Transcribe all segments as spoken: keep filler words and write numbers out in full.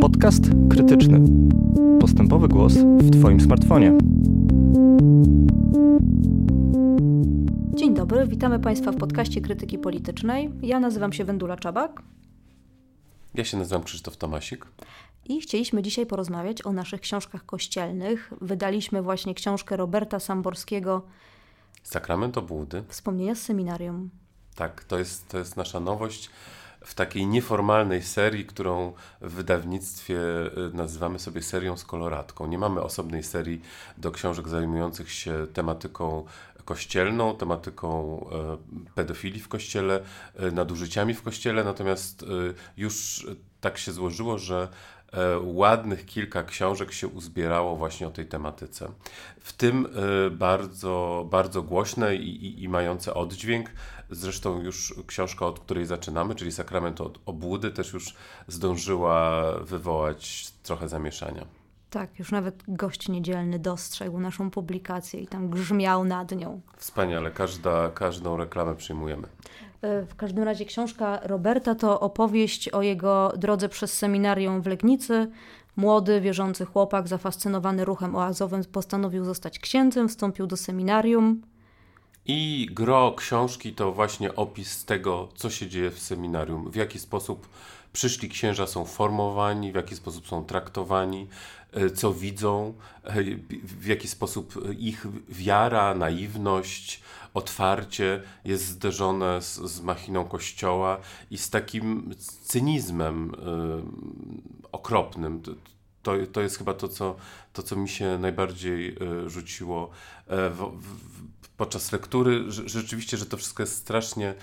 Podcast krytyczny. Postępowy głos w Twoim smartfonie. Dzień dobry, witamy Państwa w podcaście Krytyki Politycznej. Ja nazywam się Vendula Czabak. Ja się nazywam Krzysztof Tomasik. I chcieliśmy dzisiaj porozmawiać o naszych książkach kościelnych. Wydaliśmy właśnie książkę Roberta Samborskiego Sakrament obłudy. Wspomnienia z seminarium. Tak, to jest, to jest nasza nowość w takiej nieformalnej serii, którą w wydawnictwie nazywamy sobie serią z koloratką. Nie mamy osobnej serii do książek zajmujących się tematyką kościelną, tematyką pedofilii w kościele, nadużyciami w kościele, natomiast już tak się złożyło, że ładnych kilka książek się uzbierało właśnie o tej tematyce. W tym bardzo, bardzo głośne i, i, i mające oddźwięk, zresztą już książka, od której zaczynamy, czyli Sakrament obłudy, też już zdążyła wywołać trochę zamieszania. Tak, już nawet gość niedzielny dostrzegł naszą publikację i tam grzmiał nad nią. Wspaniale, każda, każdą reklamę przyjmujemy. W każdym razie książka Roberta to opowieść o jego drodze przez seminarium w Legnicy. Młody, wierzący chłopak, zafascynowany ruchem oazowym, postanowił zostać księdzem, wstąpił do seminarium. I gro książki to właśnie opis tego, co się dzieje w seminarium, w jaki sposób przyszli księża są formowani, w jaki sposób są traktowani, co widzą, w jaki sposób ich wiara, naiwność, otwarcie jest zderzone z, z machiną Kościoła i z takim cynizmem y, okropnym. To, to jest chyba to co, to, co mi się najbardziej y, rzuciło w, w, podczas lektury. Rzeczywiście, że to wszystko jest strasznie,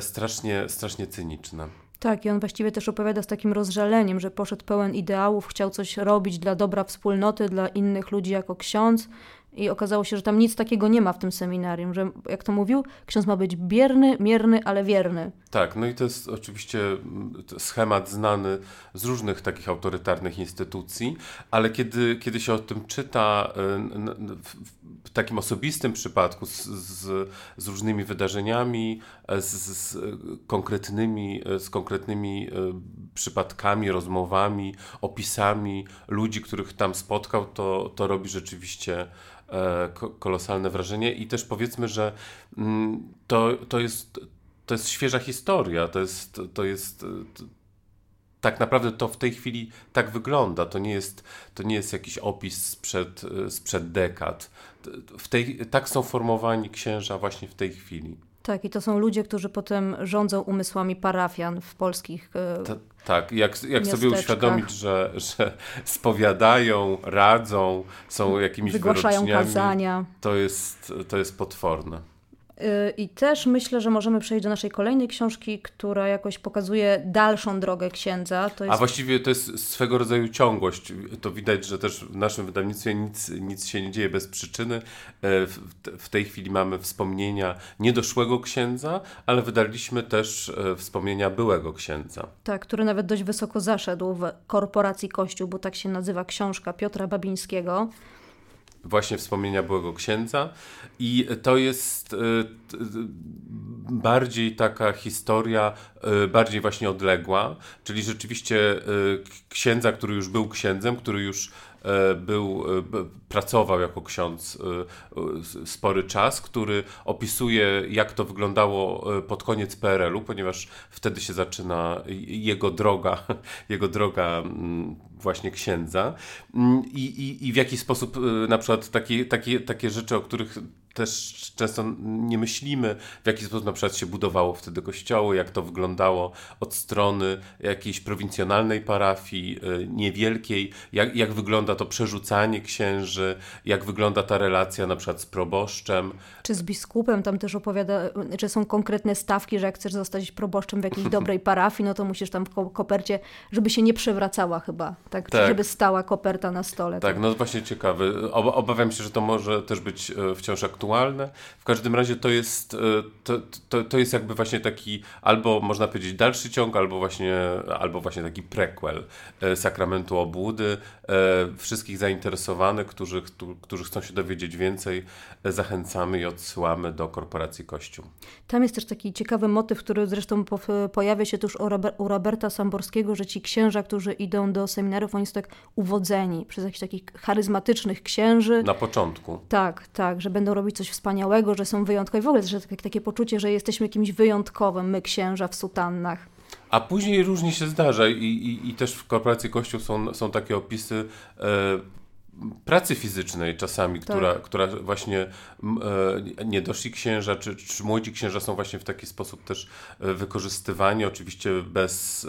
strasznie, strasznie cyniczne. Tak, i on właściwie też opowiada z takim rozżaleniem, że poszedł pełen ideałów, chciał coś robić dla dobra wspólnoty, dla innych ludzi jako ksiądz i okazało się, że tam nic takiego nie ma w tym seminarium, że jak to mówił, ksiądz ma być bierny, mierny, ale wierny. Tak, no i to jest oczywiście schemat znany z różnych takich autorytarnych instytucji, ale kiedy, kiedy się o tym czyta w takim osobistym przypadku z, z, z różnymi wydarzeniami, z, z, konkretnymi, z konkretnymi przypadkami, rozmowami, opisami ludzi, których tam spotkał, to, to robi rzeczywiście kolosalne wrażenie i też powiedzmy, że to, to jest to jest świeża historia, to jest, to jest to, tak naprawdę to w tej chwili tak wygląda, to nie jest, to nie jest jakiś opis sprzed, sprzed dekad. W tej, tak są formowani księża właśnie w tej chwili. Tak, i to są ludzie, którzy potem rządzą umysłami parafian w polskich e, Ta, Tak, jak, jak sobie uświadomić, że, że spowiadają, radzą, są jakimiś wygłaszają kazania. To jest, to jest potworne. Yy, I też myślę, że możemy przejść do naszej kolejnej książki, która jakoś pokazuje dalszą drogę księdza. To jest... A właściwie to jest swego rodzaju ciągłość. To widać, że też w naszym wydawnictwie nic, nic się nie dzieje bez przyczyny. W, w tej chwili mamy wspomnienia niedoszłego księdza, ale wydaliśmy też wspomnienia byłego księdza. Tak, który nawet dość wysoko zaszedł w korporacji Kościół, bo tak się nazywa książka Piotra Babińskiego. Właśnie wspomnienia byłego księdza i to jest y, t, bardziej taka historia, y, bardziej właśnie odległa, czyli rzeczywiście y, księdza, który już był księdzem, który już Był, pracował jako ksiądz spory czas, który opisuje, jak to wyglądało pod koniec P R L u, ponieważ wtedy się zaczyna jego droga, jego droga właśnie księdza i, i, i w jaki sposób na przykład takie, takie, takie rzeczy, o których też często nie myślimy, w jaki sposób na przykład się budowało wtedy kościoły, jak to wyglądało od strony jakiejś prowincjonalnej parafii, niewielkiej, jak, jak wygląda to przerzucanie księży, jak wygląda ta relacja na przykład z proboszczem. Czy z biskupem, tam też opowiada, czy są konkretne stawki, że jak chcesz zostać proboszczem w jakiejś dobrej parafii, no to musisz tam w kopercie, żeby się nie przewracała chyba, tak? tak. Czy żeby stała koperta na stole. Tak, tak. No właśnie ciekawe. Obawiam się, że to może też być wciąż aktualne. aktualne. W każdym razie to jest, to, to, to jest jakby właśnie taki albo można powiedzieć dalszy ciąg, albo właśnie, albo właśnie taki prequel Sakramentu obłudy. Wszystkich zainteresowanych, którzy, którzy chcą się dowiedzieć więcej, zachęcamy i odsyłamy do korporacji Kościół. Tam jest też taki ciekawy motyw, który zresztą pojawia się tuż u Roberta Samborskiego, że ci księża, którzy idą do seminariów, oni są tak uwodzeni przez jakichś takich charyzmatycznych księży. Na początku. Tak, tak, że będą robić coś wspaniałego, że są wyjątkowi. W ogóle że takie, takie poczucie, że jesteśmy kimś wyjątkowym, my księża w sutannach. A później różnie się zdarza i, i, i też w korporacji Kościół są, są takie opisy e, pracy fizycznej czasami, tak. która, która właśnie e, niedoszli księża czy, czy młodzi księża są właśnie w taki sposób też wykorzystywani, oczywiście bez,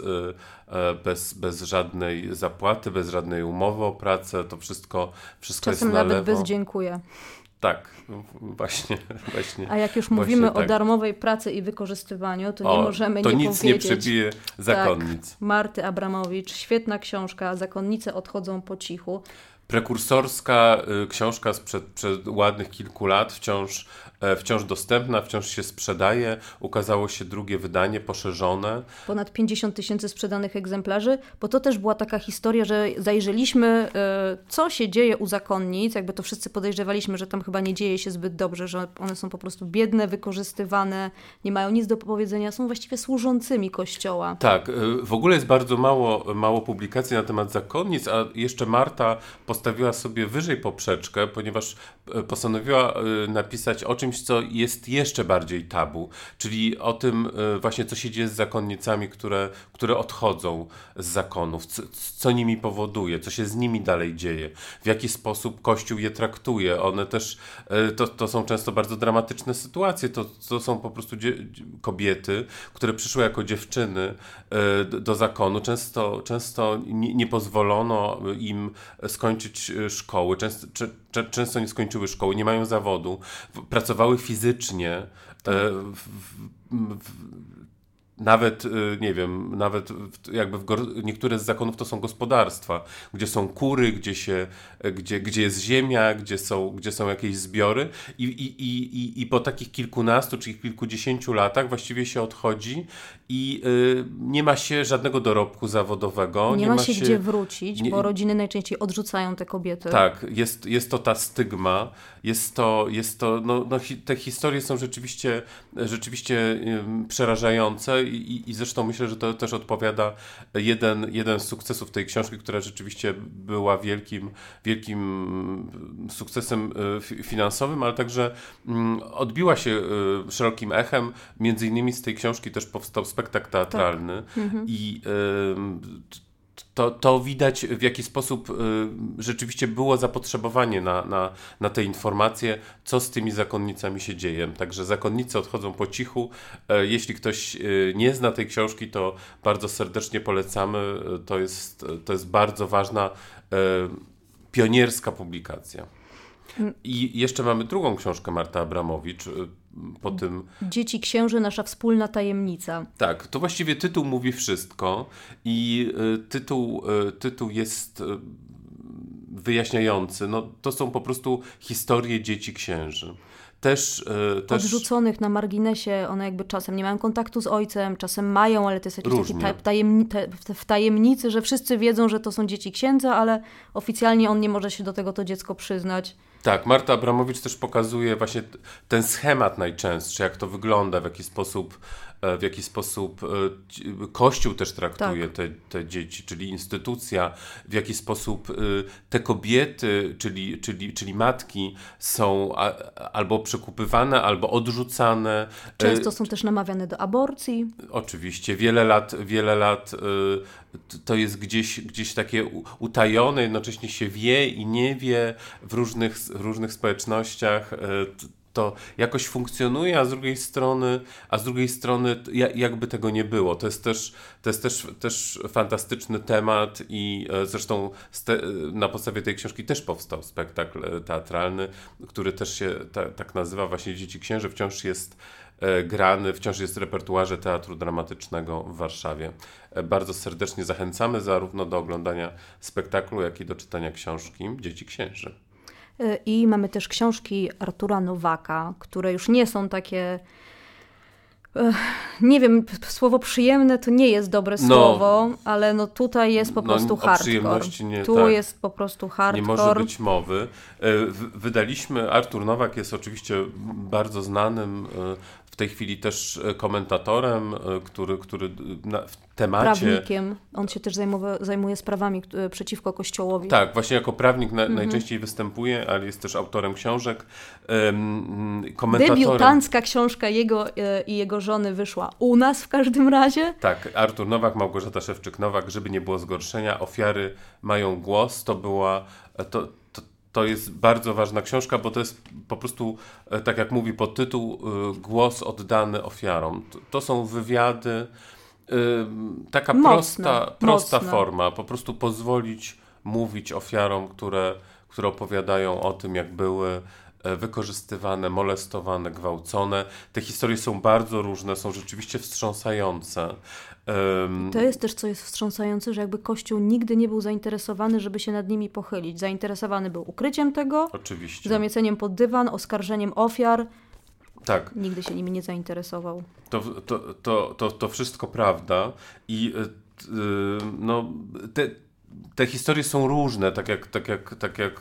e, bez, bez żadnej zapłaty, bez żadnej umowy o pracę, to wszystko, wszystko jest na lewo. Czasem nawet bez dziękuję. Tak, właśnie, właśnie. A jak już mówimy właśnie, o tak. darmowej pracy i wykorzystywaniu, to o, nie możemy to nie powiedzieć. To nic nie przebije zakonnic. Tak, Marty Abramowicz, świetna książka, Zakonnice odchodzą po cichu. Prekursorska y, książka sprzed przed ładnych kilku lat, wciąż, e, wciąż dostępna, wciąż się sprzedaje. Ukazało się drugie wydanie, poszerzone. Ponad pięćdziesiąt tysięcy sprzedanych egzemplarzy, bo to też była taka historia, że zajrzeliśmy, y, co się dzieje u zakonnic. Jakby to wszyscy podejrzewaliśmy, że tam chyba nie dzieje się zbyt dobrze, że one są po prostu biedne, wykorzystywane, nie mają nic do powiedzenia, są właściwie służącymi Kościoła. Tak, y, w ogóle jest bardzo mało, mało publikacji na temat zakonnic, a jeszcze Marta postawiła sobie wyżej poprzeczkę, ponieważ postanowiła napisać o czymś, co jest jeszcze bardziej tabu, czyli o tym właśnie, co się dzieje z zakonnicami, które, które odchodzą z zakonów, co, co nimi powoduje, co się z nimi dalej dzieje, w jaki sposób Kościół je traktuje. One też, to, to są często bardzo dramatyczne sytuacje, to, to są po prostu dzie- kobiety, które przyszły jako dziewczyny do, do zakonu, często, często nie, nie pozwolono im skończyć szkoły, często, często nie skończyły szkoły, nie mają zawodu, pracowały fizycznie, tak. w, w, w, nawet, nie wiem, nawet jakby w gor- niektóre z zakonów to są gospodarstwa, gdzie są kury, gdzie, się, gdzie, gdzie jest ziemia, gdzie są, gdzie są jakieś zbiory i, i, i, i po takich kilkunastu czy kilkudziesięciu latach właściwie się odchodzi i y, nie ma się żadnego dorobku zawodowego. Nie, nie ma się gdzie wrócić, nie, bo rodziny najczęściej odrzucają te kobiety. Tak, jest, jest to ta stygma, jest to, jest to no, no, hi, te historie są rzeczywiście, rzeczywiście y, przerażające. I, i zresztą myślę, że to też odpowiada jeden, jeden z sukcesów tej książki, która rzeczywiście była wielkim, wielkim sukcesem finansowym, ale także odbiła się szerokim echem. Między innymi z tej książki też powstał spektakl teatralny tak. mhm. i y, To, to widać, w jaki sposób y, rzeczywiście było zapotrzebowanie na, na, na te informacje, co z tymi zakonnicami się dzieje. Także zakonnice odchodzą po cichu. E, jeśli ktoś y, nie zna tej książki, to bardzo serdecznie polecamy. To jest, to jest bardzo ważna, y, pionierska publikacja. I jeszcze mamy drugą książkę Marty Abramowicz. Po tym... Dzieci księży, nasza wspólna tajemnica. Tak, to właściwie tytuł mówi wszystko i y, tytuł, y, tytuł jest y, wyjaśniający. No, to są po prostu historie dzieci księży. Też, y, też... Odrzuconych na marginesie, one jakby czasem nie mają kontaktu z ojcem, czasem mają, ale to jest jakiś Różnie. taki tajemni- te, w tajemnicy, że wszyscy wiedzą, że to są dzieci księdza, ale oficjalnie on nie może się do tego to dziecko przyznać. Tak, Marta Abramowicz też pokazuje właśnie ten schemat najczęstszy, jak to wygląda, w jaki sposób, w jaki sposób Kościół też traktuje tak. te, te dzieci, czyli instytucja, w jaki sposób te kobiety, czyli, czyli, czyli matki są albo przekupywane, albo odrzucane. Często są też namawiane do aborcji. Oczywiście, wiele lat, wiele lat to jest gdzieś, gdzieś takie utajone, jednocześnie się wie i nie wie w różnych, w różnych społecznościach. To jakoś funkcjonuje, a z drugiej strony, a z drugiej strony jakby tego nie było. To jest też, to jest też, też fantastyczny temat i zresztą ste, na podstawie tej książki też powstał spektakl teatralny, który też się ta, tak nazywa właśnie Dzieci Księży. Wciąż jest grany, wciąż jest w repertuarze Teatru Dramatycznego w Warszawie. Bardzo serdecznie zachęcamy zarówno do oglądania spektaklu, jak i do czytania książki Dzieci Księży. I mamy też książki Artura Nowaka, które już nie są takie... Nie wiem, słowo przyjemne to nie jest dobre no, słowo, ale no tutaj jest po prostu no, hardcore. Przyjemności nie, tu tak. jest po prostu hardcore. Nie może być mowy. Wydaliśmy, Artur Nowak jest oczywiście bardzo znanym w tej chwili też komentatorem, który, który w temacie... Prawnikiem. On się też zajmowa, zajmuje sprawami przeciwko Kościołowi. Tak, właśnie jako prawnik na, mhm. najczęściej występuje, ale jest też autorem książek. Komentatorem. Debiutancka książka jego i jego żony wyszła u nas w każdym razie. Tak, Artur Nowak, Małgorzata Szewczyk-Nowak, żeby nie było zgorszenia, ofiary mają głos. To była... To, To jest bardzo ważna książka, bo to jest po prostu, tak jak mówi podtytuł, głos oddany ofiarom. To są wywiady, taka mocne, prosta, prosta mocne. forma, po prostu pozwolić mówić ofiarom, które, które opowiadają o tym, jak były wykorzystywane, molestowane, gwałcone. Te historie są bardzo różne, są rzeczywiście wstrząsające. Um... To jest też, co jest wstrząsające, że jakby Kościół nigdy nie był zainteresowany, żeby się nad nimi pochylić. Zainteresowany był ukryciem tego, oczywiście. Zamieceniem pod dywan, oskarżeniem ofiar. Tak. Nigdy się nimi nie zainteresował. To, to, to, to, to wszystko prawda. I yy, no... Te, Te historie są różne, tak jak, tak jak, tak jak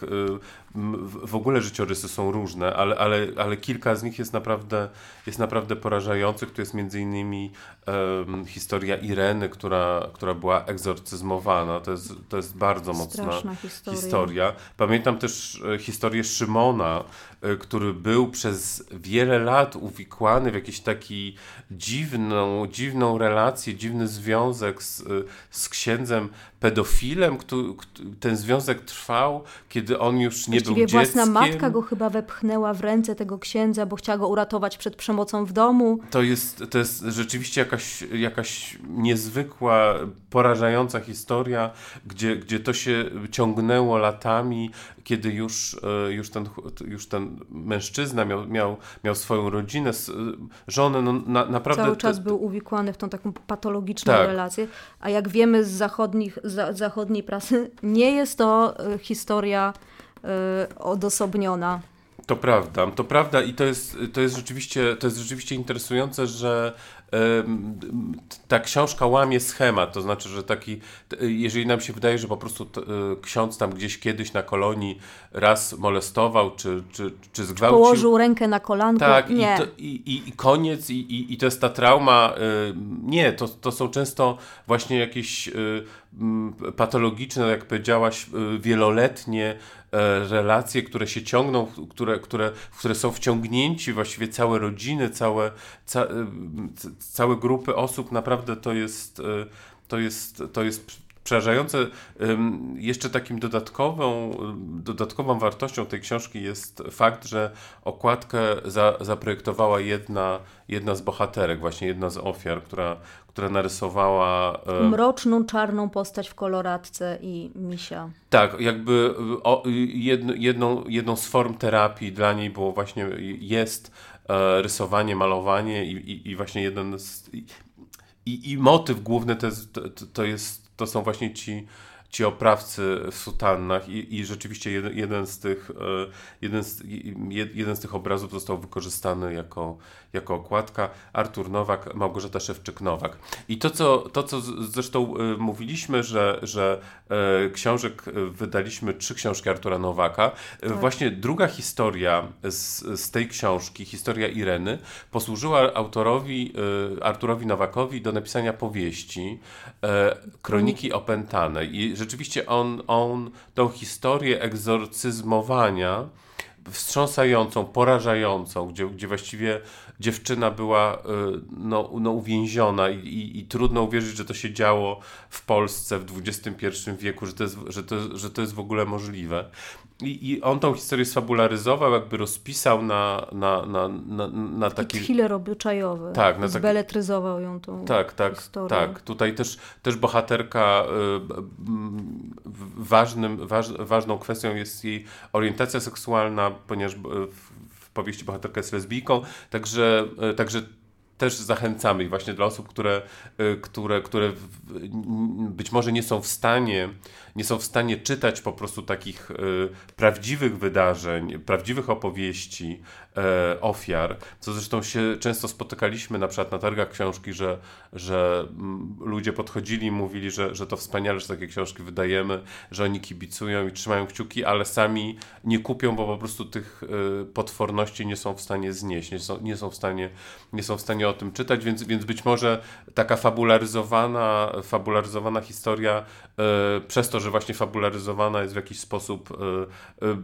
w ogóle życiorysy są różne, ale, ale, ale kilka z nich jest naprawdę, jest naprawdę porażających. Tu jest między innymi um, historia Ireny, która, która była egzorcyzmowana. To jest, to jest bardzo mocna historia. historia. Pamiętam też historię Szymona, który był przez wiele lat uwikłany w jakąś taką dziwną, dziwną relację, dziwny związek z, z księdzem pedofilem. Który, ten związek trwał, kiedy on już nie Właściwie był dzieckiem. Własna matka go chyba wepchnęła w ręce tego księdza, bo chciała go uratować przed przemocą w domu. To jest, to jest rzeczywiście jakaś, jakaś niezwykła, porażająca historia, gdzie, gdzie to się ciągnęło latami, kiedy już, już, ten, już ten mężczyzna miał, miał, miał swoją rodzinę, żonę, no na, naprawdę... Cały czas te, był uwikłany w tą taką patologiczną tak. relację, a jak wiemy z, zachodnich, z zachodniej prasy, nie jest to historia y, odosobniona. To prawda, to prawda i to jest, to jest, rzeczywiście, to jest rzeczywiście interesujące, że ta książka łamie schemat, to znaczy, że taki, jeżeli nam się wydaje, że po prostu t, ksiądz tam gdzieś kiedyś na kolonii raz molestował, czy, czy, czy zgwałcił. Położył rękę na kolanku, tak, nie. I, to, i, i koniec, i, i, i to jest ta trauma. Nie, to, to są często właśnie jakieś patologiczne, jak powiedziałaś, wieloletnie relacje, które się ciągną, które, które, w które są wciągnięci właściwie całe rodziny, całe, ca, całe grupy osób. Naprawdę to jest, to jest, to jest przerażające. Jeszcze takim dodatkową, dodatkową wartością tej książki jest fakt, że okładkę za, zaprojektowała jedna, jedna z bohaterek, właśnie jedna z ofiar, która, która narysowała... Mroczną, czarną postać w koloradce i misia. Tak, jakby o, jedno, jedną, jedną z form terapii dla niej było właśnie, jest rysowanie, malowanie i, i, i właśnie jeden z... I, i, i motyw główny to jest... To, to jest To są właśnie ci, ci oprawcy w sutannach i, i rzeczywiście jeden, jeden, z tych, jeden, z, jeden z tych obrazów został wykorzystany jako, jako okładka. Artur Nowak, Małgorzata Szewczyk-Nowak. I to, co, to, co zresztą mówiliśmy, że, że książek wydaliśmy, trzy książki Artura Nowaka. Tak. Właśnie druga historia z, z tej książki, historia Ireny, posłużyła autorowi, Arturowi Nowakowi do napisania powieści Kroniki Opętanej. I rzeczywiście on, on tą historię egzorcyzmowania wstrząsającą, porażającą, gdzie, gdzie właściwie dziewczyna była no, no, uwięziona i, i, i trudno uwierzyć, że to się działo w Polsce w dwudziestym pierwszym wieku, że to jest, że to, że to jest w ogóle możliwe. I, i on tą historię sfabularyzował, jakby rozpisał na, na, na, na, na taki... thriller obyczajowy. Tak. Na taki... Zbeletryzował ją tą tak, tak, historię. Tak, tutaj też, też bohaterka ważnym, waż, ważną kwestią jest jej orientacja seksualna, ponieważ w powieści bohaterka jest lesbijką, także, także też zachęcamy i właśnie dla osób, które, które, które być może nie są w stanie nie są w stanie czytać po prostu takich prawdziwych wydarzeń, prawdziwych opowieści ofiar, co zresztą się często spotykaliśmy na przykład na targach książki, że, że ludzie podchodzili i mówili, że, że to wspaniale, że takie książki wydajemy, że oni kibicują i trzymają kciuki, ale sami nie kupią, bo po prostu tych potworności nie są w stanie znieść, nie są, nie są, w, stanie, nie są w stanie o tym czytać, więc, więc być może taka fabularyzowana, fabularyzowana historia yy, przez to, że właśnie fabularyzowana jest w jakiś sposób yy, yy,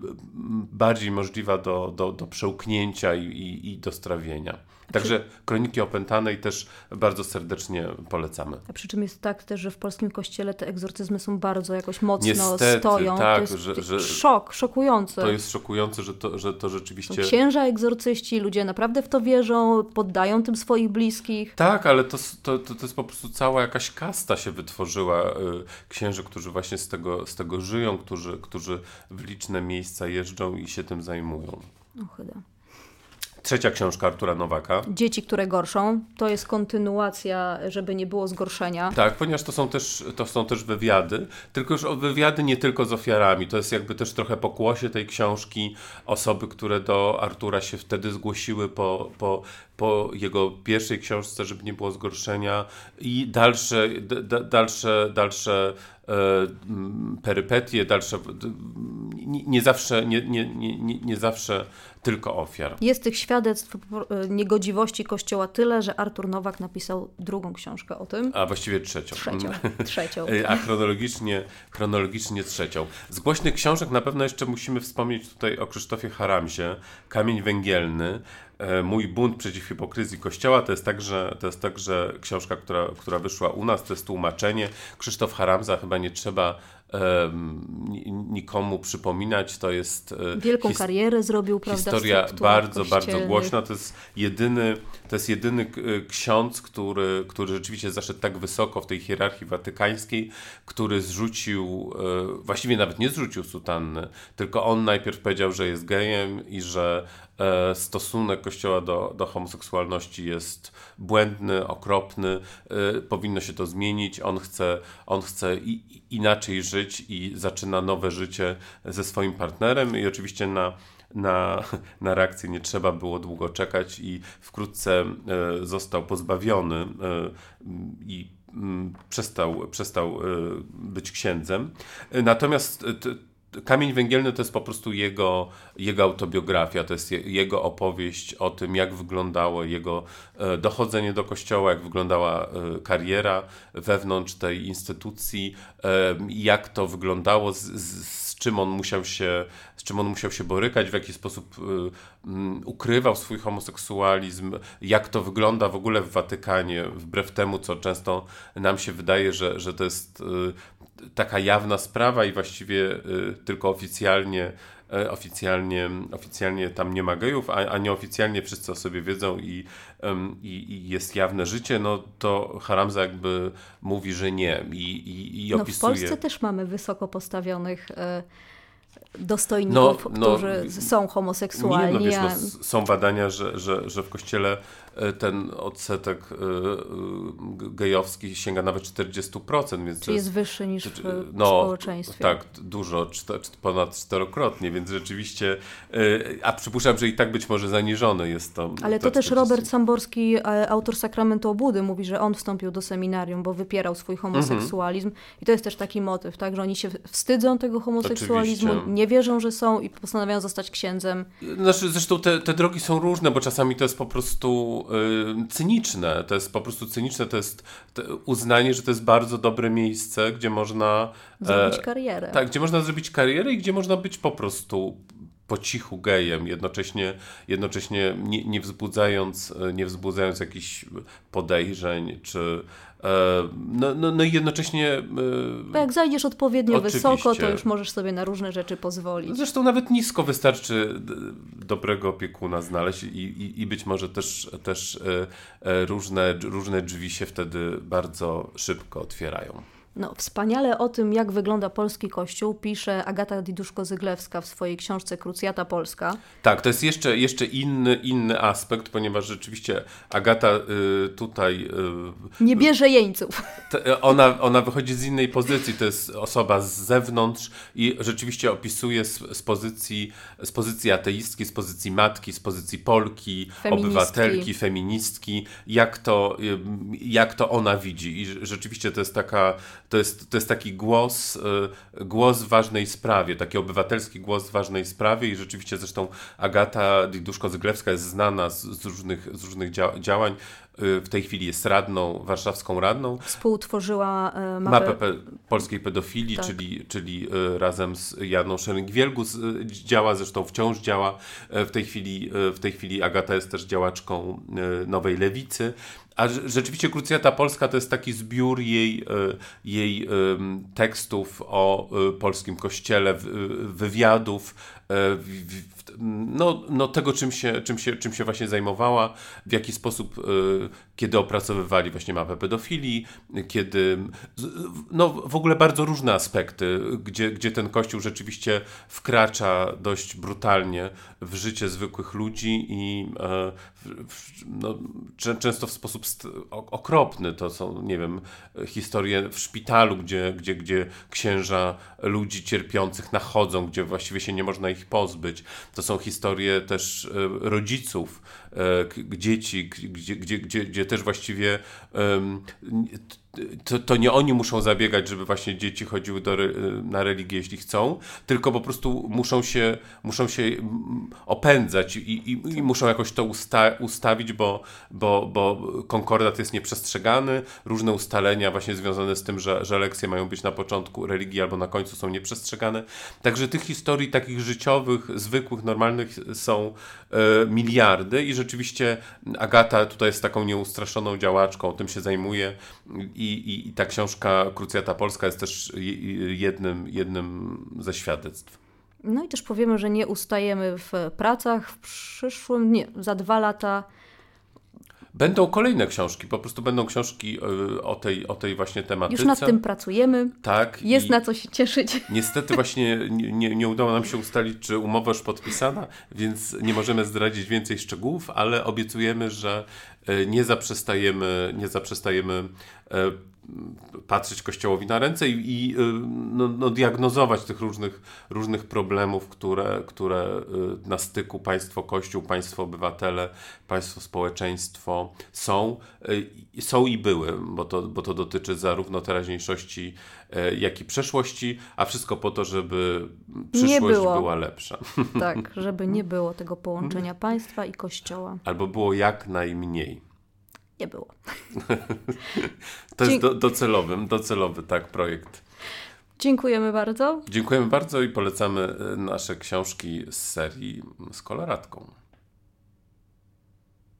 bardziej możliwa do, do, do przełknięcia i, i, i do strawienia. Także Kroniki Opętanej też bardzo serdecznie polecamy. A przy czym jest tak też, że w polskim kościele te egzorcyzmy są bardzo jakoś mocno niestety, stoją. Tak, to jest że, że, szok, szokujący. To jest szokujące, że to, że to rzeczywiście... Są księża egzorcyści, ludzie naprawdę w to wierzą, poddają tym swoich bliskich. Tak, ale to, to, to, to jest po prostu cała jakaś kasta się wytworzyła. Księży, którzy właśnie z tego, z tego żyją, którzy, którzy w liczne miejsca jeżdżą i się tym zajmują. No chyba. Trzecia książka Artura Nowaka. Dzieci, które gorszą. To jest kontynuacja, żeby nie było zgorszenia. Tak, ponieważ to są też, to są też wywiady, tylko już wywiady nie tylko z ofiarami. To jest jakby też trochę pokłosie tej książki. Osoby, które do Artura się wtedy zgłosiły po, po, po jego pierwszej książce, żeby nie było zgorszenia i dalsze, d- dalsze, dalsze perypetie, dalsze nie, nie zawsze nie, nie, nie, nie zawsze tylko ofiar. Jest tych świadectw niegodziwości Kościoła tyle, że Artur Nowak napisał drugą książkę o tym. A właściwie trzecią. Trzecią. trzecią. A chronologicznie, chronologicznie trzecią. Z głośnych książek na pewno jeszcze musimy wspomnieć tutaj o Krzysztofie Charamsie, Kamień węgielny, Mój bunt przeciw hipokryzji Kościoła, to jest także, to jest także książka, która, która wyszła u nas, to jest tłumaczenie. Krzysztof Charamsa, chyba nie trzeba um, nikomu przypominać, to jest... Wielką his- karierę zrobił, prawda? Historia bardzo, kościelnych. bardzo głośna, to jest jedyny, to jest jedyny ksiądz, który, który rzeczywiście zaszedł tak wysoko w tej hierarchii watykańskiej, który zrzucił, właściwie nawet nie zrzucił sutanny, tylko on najpierw powiedział, że jest gejem i że stosunek Kościoła do, do homoseksualności jest błędny, okropny, y, powinno się to zmienić, on chce, on chce i, inaczej żyć i zaczyna nowe życie ze swoim partnerem i oczywiście na, na, na reakcję nie trzeba było długo czekać i wkrótce y, został pozbawiony i y, y, y, przestał, przestał y, być księdzem. Y, natomiast y, t, Kamień węgielny to jest po prostu jego, jego autobiografia, to jest je, jego opowieść o tym, jak wyglądało jego e, dochodzenie do Kościoła, jak wyglądała e, kariera wewnątrz tej instytucji, e, jak to wyglądało, z, z, z, czym on musiał się, z czym on musiał się borykać, w jaki sposób e, m, ukrywał swój homoseksualizm, jak to wygląda w ogóle w Watykanie, wbrew temu, co często nam się wydaje, że, że to jest... E, taka jawna sprawa i właściwie y, tylko oficjalnie, y, oficjalnie, oficjalnie tam nie ma gejów, a, a nieoficjalnie wszyscy o sobie wiedzą i, i, i jest jawne życie, no to Charamsa jakby mówi, że nie i, i, i opisuje. No w Polsce też mamy wysoko postawionych y, dostojników, no, no, którzy są homoseksualni. Nie, no wiesz, a... no, są badania, że, że, że w Kościele ten odsetek gejowski sięga nawet czterdzieści procent. Więc czyli jest, jest wyższy niż w no, społeczeństwie. Tak, dużo, ponad czterokrotnie, więc rzeczywiście, a przypuszczam, że i tak być może zaniżony jest to. Ale to też czterdzieści Robert Samborski, autor Sakramentu obłudy, mówi, że on wstąpił do seminarium, bo wypierał swój homoseksualizm mhm. i to jest też taki motyw, tak, że oni się wstydzą tego homoseksualizmu, oczywiście. Nie wierzą, że są i postanawiają zostać księdzem. Znaczy, zresztą te, te drogi są różne, bo czasami to jest po prostu cyniczne, to jest po prostu cyniczne, to jest uznanie, że to jest bardzo dobre miejsce, gdzie można zrobić karierę. Tak, gdzie można zrobić karierę i gdzie można być po prostu po cichu gejem, jednocześnie, jednocześnie nie, nie wzbudzając, nie wzbudzając jakichś podejrzeń, czy no, no, no i jednocześnie... Bo jak zajdziesz odpowiednio oczywiście. Wysoko, to już możesz sobie na różne rzeczy pozwolić. Zresztą nawet nisko wystarczy dobrego opiekuna znaleźć i, i, i być może też, też różne, różne drzwi się wtedy bardzo szybko otwierają. No, wspaniale o tym, jak wygląda polski Kościół, pisze Agata Diduszko-Zyglewska w swojej książce Krucjata Polska. Tak, to jest jeszcze, jeszcze inny, inny aspekt, ponieważ rzeczywiście Agata y, tutaj... Y, nie bierze jeńców. T, ona, ona wychodzi z innej pozycji, to jest osoba z zewnątrz i rzeczywiście opisuje z, z, pozycji, z pozycji ateistki, z pozycji matki, z pozycji Polki, feministki. Obywatelki, feministki, jak to, y, jak to ona widzi. I rzeczywiście to jest taka... To jest, to jest taki głos, głos w ważnej sprawie, taki obywatelski głos w ważnej sprawie i rzeczywiście zresztą Agata Diduszko-Zyglewska jest znana z, z różnych, z różnych dzia- działań. W tej chwili jest radną, warszawską radną. Współtworzyła mapę, mapę pe- polskiej pedofilii, tak. czyli, czyli razem z Janą Szerynk-Wielgus działa, zresztą wciąż działa. W tej chwili, w tej chwili Agata jest też działaczką Nowej Lewicy. A rzeczywiście Krucjata Polska to jest taki zbiór jej, jej tekstów o polskim kościele, wywiadów, no, no tego, czym się, czym się, czym się właśnie zajmowała, w jaki sposób, kiedy opracowywali właśnie mapę pedofilii, kiedy, no w ogóle bardzo różne aspekty, gdzie, gdzie ten Kościół rzeczywiście wkracza dość brutalnie w życie zwykłych ludzi i no, często w sposób okropny. To są, nie wiem, historie w szpitalu, gdzie, gdzie, gdzie księża ludzi cierpiących nachodzą, gdzie właściwie się nie można ich pozbyć. To są historie też rodziców, dzieci, gdzie, gdzie, gdzie, gdzie też właściwie um, to, to nie oni muszą zabiegać, żeby właśnie dzieci chodziły do, na religię, jeśli chcą, tylko po prostu muszą się, muszą się opędzać i, i, i muszą jakoś to usta- ustawić, bo, bo, bo konkordat jest nieprzestrzegany, różne ustalenia właśnie związane z tym, że, że lekcje mają być na początku religii albo na końcu są nieprzestrzegane. Także tych historii takich życiowych, zwykłych, normalnych są e, miliardy i rzeczywiście Agata tutaj jest taką nieustraszoną działaczką, tym się zajmuje. I, i, I ta książka Krucjata Polska jest też jednym, jednym ze świadectw. No i też powiemy, że nie ustajemy w pracach. W przyszłym, nie, za dwa lata... Będą kolejne książki, po prostu będą książki o tej, o tej właśnie tematyce. Już nad tym pracujemy, tak, jest na co się cieszyć. Niestety właśnie nie, nie, nie udało nam się ustalić, czy umowa już podpisana, więc nie możemy zdradzić więcej szczegółów, ale obiecujemy, że nie zaprzestajemy, nie zaprzestajemy patrzeć Kościołowi na ręce i, i no, no, diagnozować tych różnych, różnych problemów, które, które na styku państwo-kościół, państwo-obywatele, państwo-społeczeństwo są, są i były, bo to, bo to dotyczy zarówno teraźniejszości, jak i przeszłości, a wszystko po to, żeby przyszłość była lepsza. Tak, żeby nie było tego połączenia państwa i Kościoła. Albo było jak najmniej. Nie było. To jest do, docelowym, docelowy tak projekt. Dziękujemy bardzo. Dziękujemy bardzo i polecamy nasze książki z serii z koloratką.